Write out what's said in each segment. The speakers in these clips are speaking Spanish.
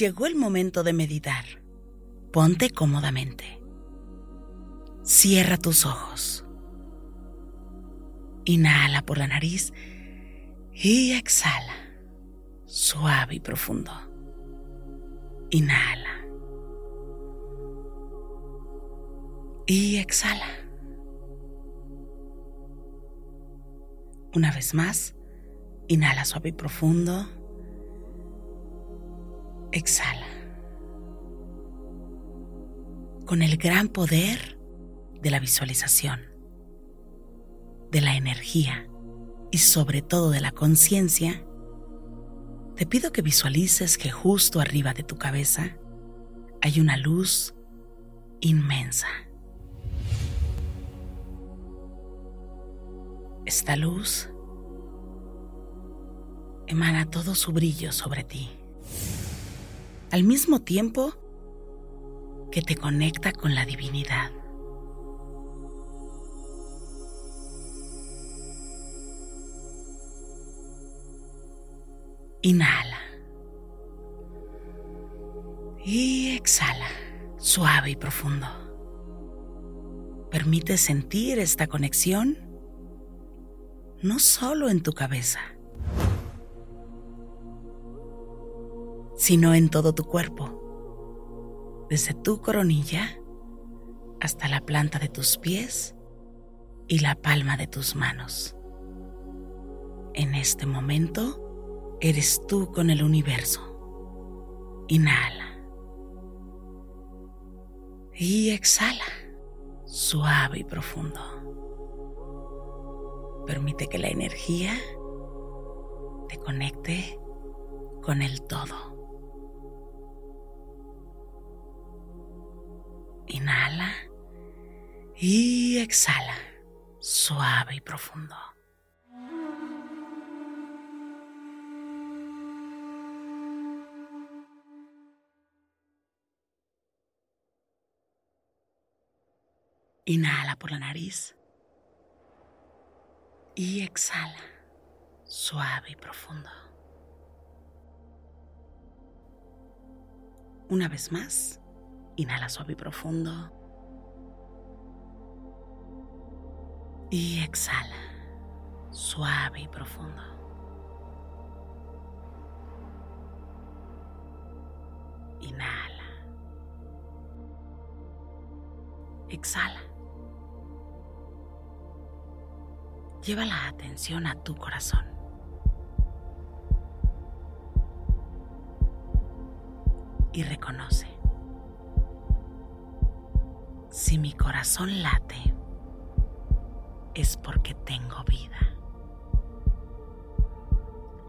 Llegó el momento de meditar. Ponte cómodamente. Cierra tus ojos. Inhala por la nariz y exhala, suave y profundo. Inhala. Y exhala. Una vez más, inhala suave y profundo. Exhala. Con el gran poder de la visualización, de la energía y sobre todo de la conciencia, te pido que visualices que justo arriba de tu cabeza hay una luz inmensa. Esta luz emana todo su brillo sobre ti, al mismo tiempo que te conecta con la divinidad. Inhala. Y exhala, suave y profundo. Permite sentir esta conexión no solo en tu cabeza, sino en todo tu cuerpo, desde tu coronilla hasta la planta de tus pies y la palma de tus manos. En este momento, eres tú con el universo. Inhala. Y exhala, suave y profundo. Permite que la energía te conecte con el todo. Inhala y exhala, suave y profundo. Inhala por la nariz y exhala, suave y profundo. Una vez más, inhala suave y profundo. Y exhala, suave y profundo. Inhala. Exhala. Lleva la atención a tu corazón. Y reconoce. Si mi corazón late, es porque tengo vida.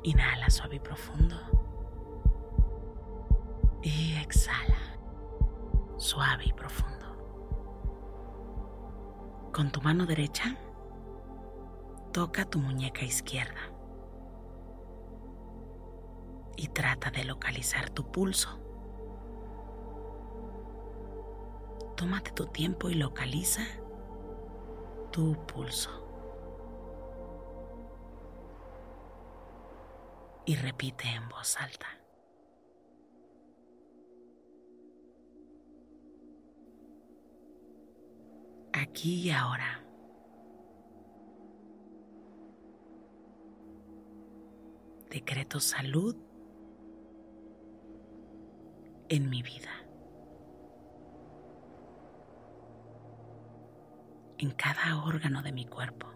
Inhala suave y profundo. Y exhala, suave y profundo. Con tu mano derecha, toca tu muñeca izquierda. Y trata de localizar tu pulso. Tómate tu tiempo y localiza tu pulso. Y repite en voz alta. Aquí y ahora. Decreto salud en mi vida. En cada órgano de mi cuerpo.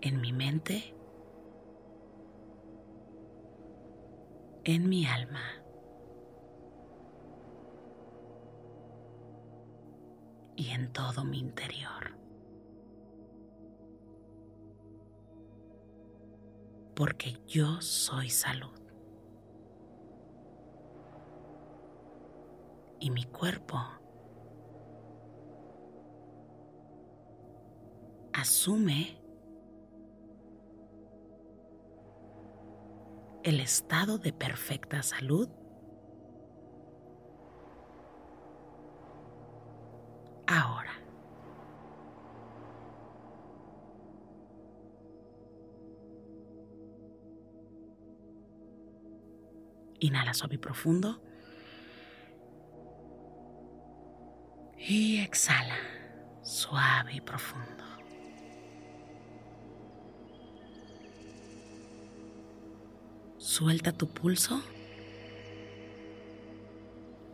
En mi mente en mi alma. Y en todo mi interior. Porque yo soy salud. Y mi cuerpo asume el estado de perfecta salud ahora. Inhala suave y profundo. Y exhala, suave y profundo. Suelta tu pulso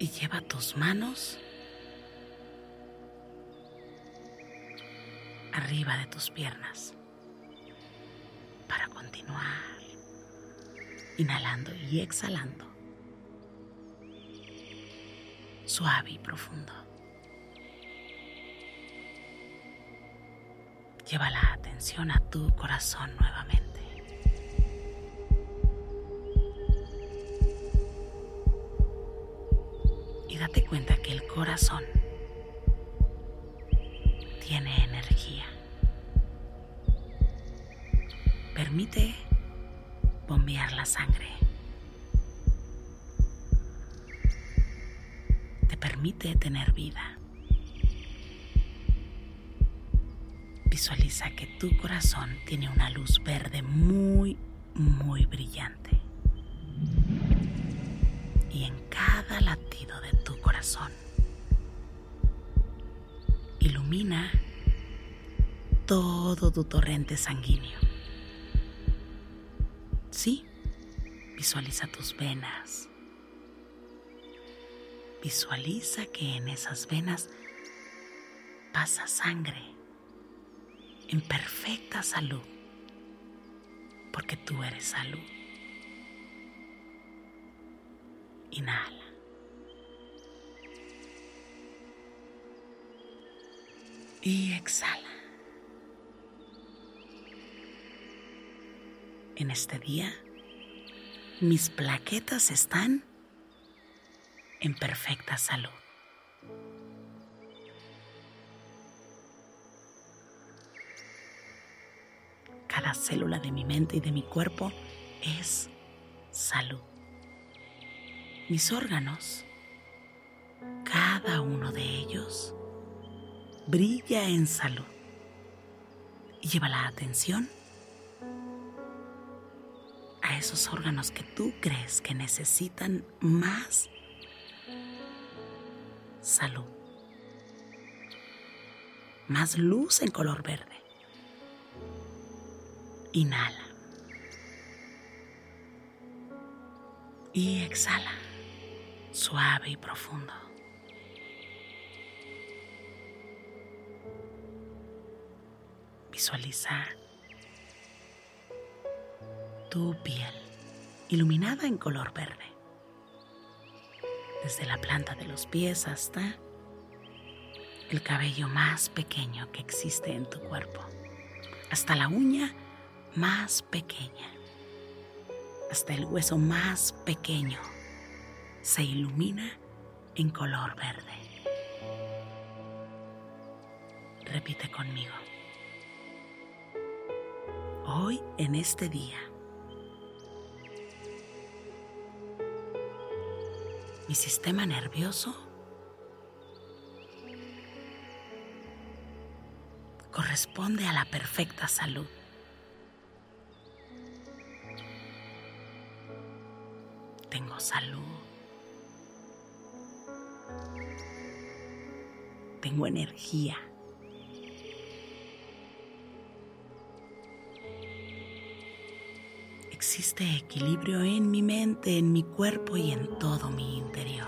y lleva tus manos arriba de tus piernas para continuar inhalando y exhalando, suave y profundo. Lleva la atención a tu corazón nuevamente. Y date cuenta que el corazón tiene energía. Permite bombear la sangre. Te permite tener vida. Visualiza que tu corazón tiene una luz verde muy, muy brillante. Y en cada latido de tu corazón ilumina todo tu torrente sanguíneo. Sí, visualiza tus venas. Visualiza que en esas venas pasa sangre. En perfecta salud, porque tú eres salud. Inhala. Y exhala. En este día, mis plaquetas están en perfecta salud. Cada célula de mi mente y de mi cuerpo es salud. Mis órganos, cada uno de ellos, brilla en salud. Y lleva la atención a esos órganos que tú crees que necesitan más salud. Más luz en color verde. Inhala. Y exhala, suave y profundo. Visualiza tu piel iluminada en color verde. Desde la planta de los pies hasta el cabello más pequeño que existe en tu cuerpo. Hasta la uña más pequeña, hasta el hueso más pequeño, se ilumina en color verde. Repite conmigo. Hoy en este día, mi sistema nervioso corresponde a la perfecta salud. Tengo salud, tengo energía, existe equilibrio en mi mente, en mi cuerpo y en todo mi interior.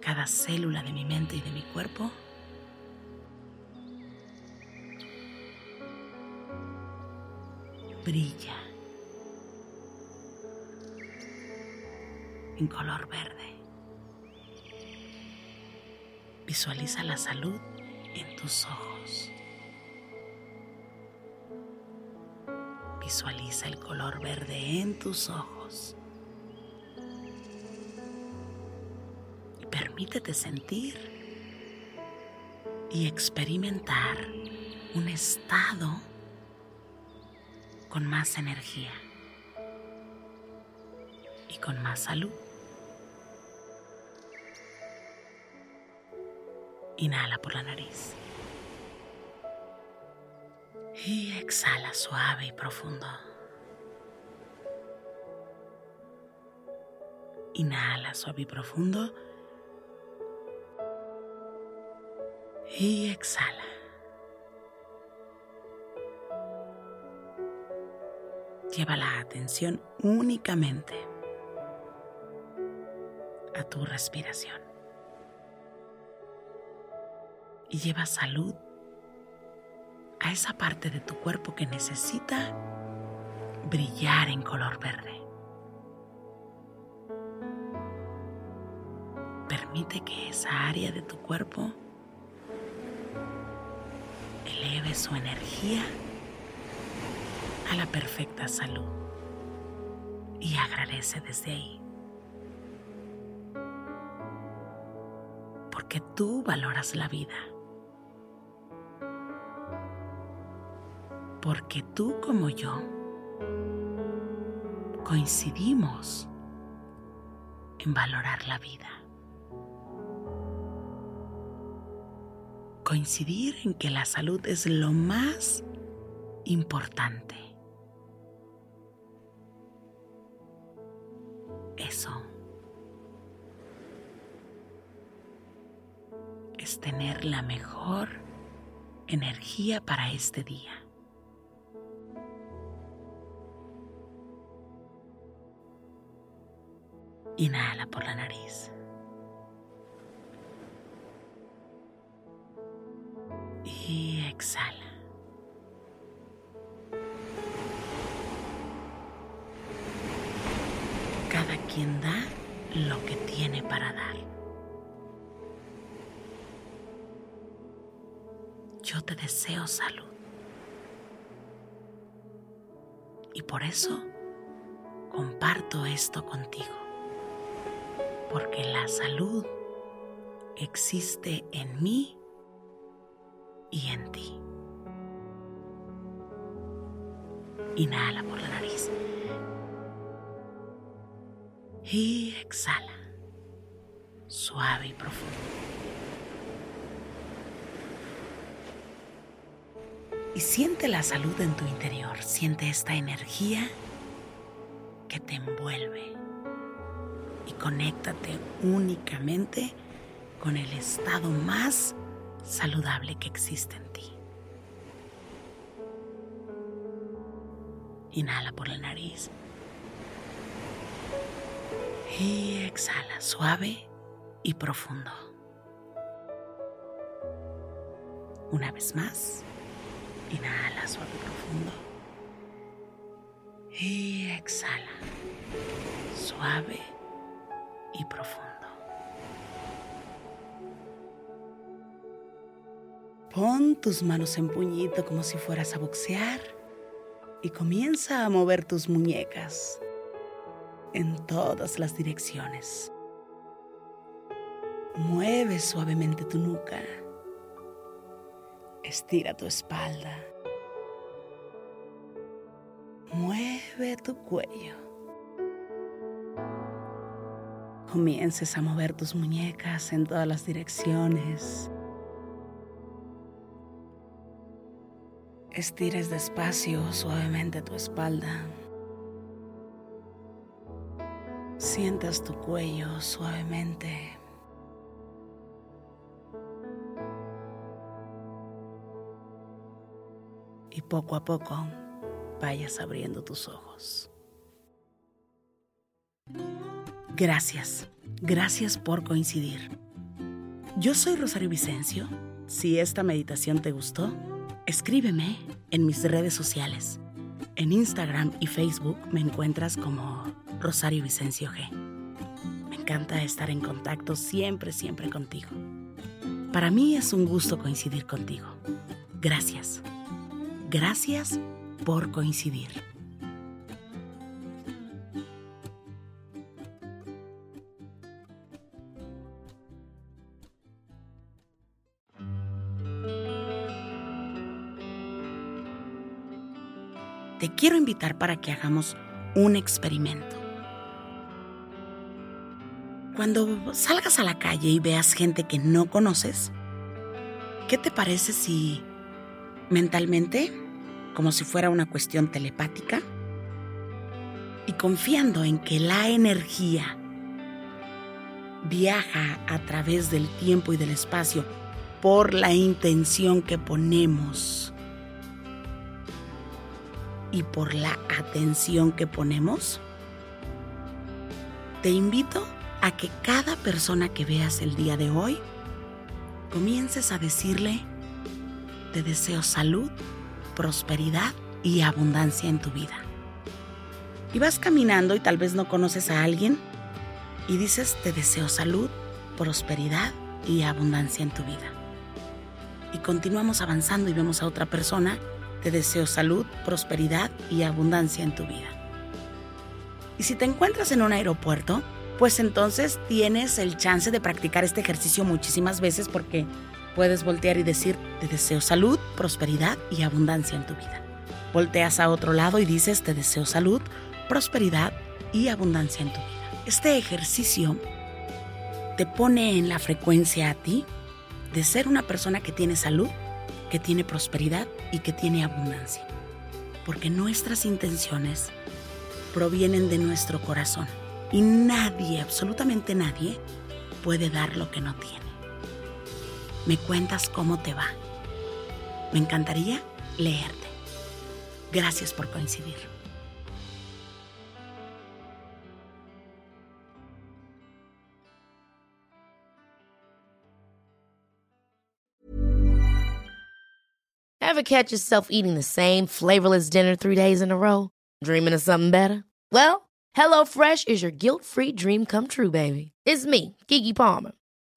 Cada célula de mi mente y de mi cuerpo brilla en color verde. Visualiza la salud en tus ojos. Visualiza el color verde en tus ojos. Y permítete sentir y experimentar un estado con más energía y con más salud. Inhala por la nariz y exhala suave y profundo. Inhala suave y profundo y exhala. Lleva la atención únicamente a tu respiración. Y lleva salud a esa parte de tu cuerpo que necesita brillar en color verde. Permite que esa área de tu cuerpo eleve su energía a la perfecta salud y agradece desde ahí. Porque tú valoras la vida. Porque tú como yo coincidimos en valorar la vida. Coincidir en que la salud es lo más importante. Eso es tener la mejor energía para este día. Inhala por la nariz. Y exhala. Cada quien da lo que tiene para dar. Yo te deseo salud. Y por eso comparto esto contigo. Porque la salud existe en mí y en ti. Inhala por la nariz. Y exhala, suave y profundo. Y siente la salud en tu interior. Siente esta energía que te envuelve. Y conéctate únicamente con el estado más saludable que existe en ti. Inhala por la nariz. Y exhala suave y profundo. Una vez más, inhala suave y profundo. Y exhala suave y profundo. Pon tus manos en puñito como si fueras a boxear y comienza a mover tus muñecas en todas las direcciones. Mueve suavemente tu nuca. Estira tu espalda. Mueve tu cuello. Comiences a mover tus muñecas en todas las direcciones. Estires despacio, suavemente tu espalda. Sientas tu cuello suavemente. Y poco a poco vayas abriendo tus ojos. Gracias por coincidir. Yo soy Rosario Vicencio. Si esta meditación te gustó, escríbeme en mis redes sociales. En Instagram y Facebook me encuentras como Rosario Vicencio G. Me encanta estar en contacto siempre, siempre contigo. Para mí es un gusto coincidir contigo. Gracias. Gracias por coincidir. Te quiero invitar para que hagamos un experimento. Cuando salgas a la calle y veas gente que no conoces, ¿qué te parece si mentalmente, como si fuera una cuestión telepática, y confiando en que la energía viaja a través del tiempo y del espacio por la intención que ponemos y por la atención que ponemos? Te invito a que cada persona que veas el día de hoy comiences a decirle: te deseo salud, prosperidad y abundancia en tu vida. Y vas caminando y tal vez no conoces a alguien y dices: te deseo salud, prosperidad y abundancia en tu vida. Y continuamos avanzando y vemos a otra persona: te deseo salud, prosperidad y abundancia en tu vida. Y si te encuentras en un aeropuerto, pues entonces tienes el chance de practicar este ejercicio muchísimas veces, porque puedes voltear y decir: te deseo salud, prosperidad y abundancia en tu vida. Volteas a otro lado y dices: te deseo salud, prosperidad y abundancia en tu vida. Este ejercicio te pone en la frecuencia a ti de ser una persona que tiene salud, que tiene prosperidad y que tiene abundancia, porque nuestras intenciones provienen de nuestro corazón y nadie, absolutamente nadie, puede dar lo que no tiene. Me cuentas cómo te va. Me encantaría leerte. Gracias por coincidir. Ever catch yourself eating the same flavorless dinner 3 days in a row? Dreaming of something better? Well, HelloFresh is your guilt-free dream come true, baby. It's me, Kiki Palmer.